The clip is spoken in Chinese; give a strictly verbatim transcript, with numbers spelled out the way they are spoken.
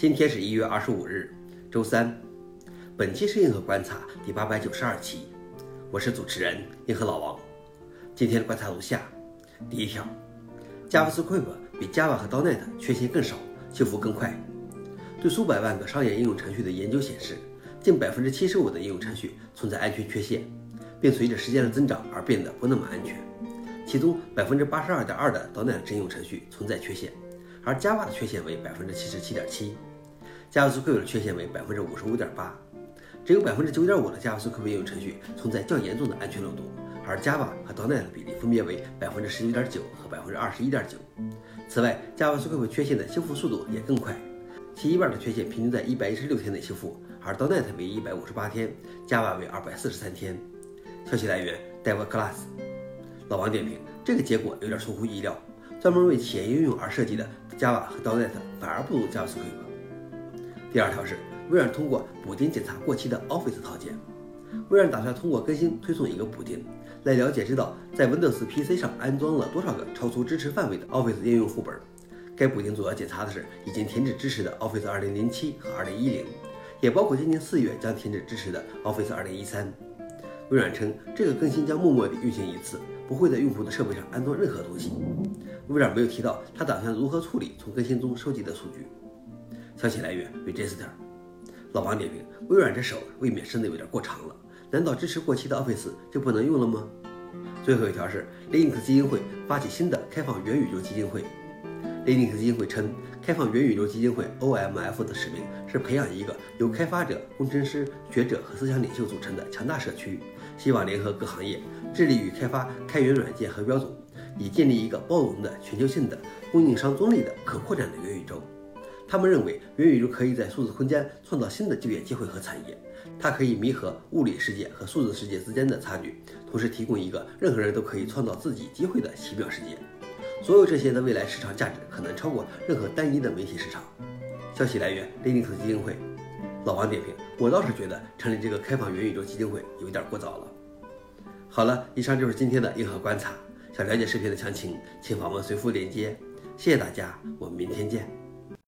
今天是一月二十五日，周三。本期是硬核观察第八百九十二期，我是主持人硬核老王。今天的观察如下：第一条 ，JavaScript 比 Java 和 .N E T 缺陷更少，修复更快。对数百万个商业应用程序的研究显示，近百分之七十五的应用程序存在安全缺陷，并随着时间的增长而变得不那么安全。其中百分之八十二点二的 .N E T 应用程序存在缺陷，而 Java 的缺陷为百分之七十七点七。JavaScript 的缺陷为 百分之五十五点八， 只有 百分之九点五 的 JavaScript 应用程序存在较严重的安全漏洞，而 Java 和 .N E T 的比例分别为 百分之十九点九 和 百分之二十一点九。 此外， JavaScript 缺陷的修复速度也更快，其一半的缺陷平均在一百一十六天内修复，而 .N E T 为一百五十八天， Java 为二百四十三天。消息来源 DevClass。 老王点评：这个结果有点出乎意料，专门为企业应用而设计的 Java 和 .N E T 反而不如 JavaScript。第二条是微软通过补丁检查过期的 Office 套件。微软打算通过更新推送一个补丁，来了解知道在 Windows P C 上安装了多少个超出支持范围的 Office 应用副本。该补丁主要检查的是已经停止支持的 Office 二零零七和二零一零，也包括今年四月将停止支持的 Office 二零一三。微软称这个更新将默默地运行一次，不会在用户的设备上安装任何东西。微软没有提到它打算如何处理从更新中收集的数据。消息来源为 Register。 老王点评：微软这手未免伸得有点过长了，难道支持过期的 Office 就不能用了吗？最后一条是 Linux 基金会发起新的开放元宇宙基金会。 Linux 基金会称，开放元宇宙基金会 O M F 的使命是培养一个由开发者、工程师、学者和思想领袖组成的强大社区，希望联合各行业，致力于开发开源软件和标准，以建立一个包容的、全球性的、供应商中立的、可扩展的元宇宙。他们认为，元宇宙可以在数字空间创造新的就业机会和产业，它可以弥合物理世界和数字世界之间的差距，同时提供一个任何人都可以创造自己机会的奇妙世界。所有这些的未来市场价值可能超过任何单一的媒体市场。消息来源 Linux 基金会。老王点评：我倒是觉得成立这个开放元宇宙基金会有点过早了。好了，以上就是今天的硬核观察。想了解视频的详情，请访问随附链接。谢谢大家，我们明天见。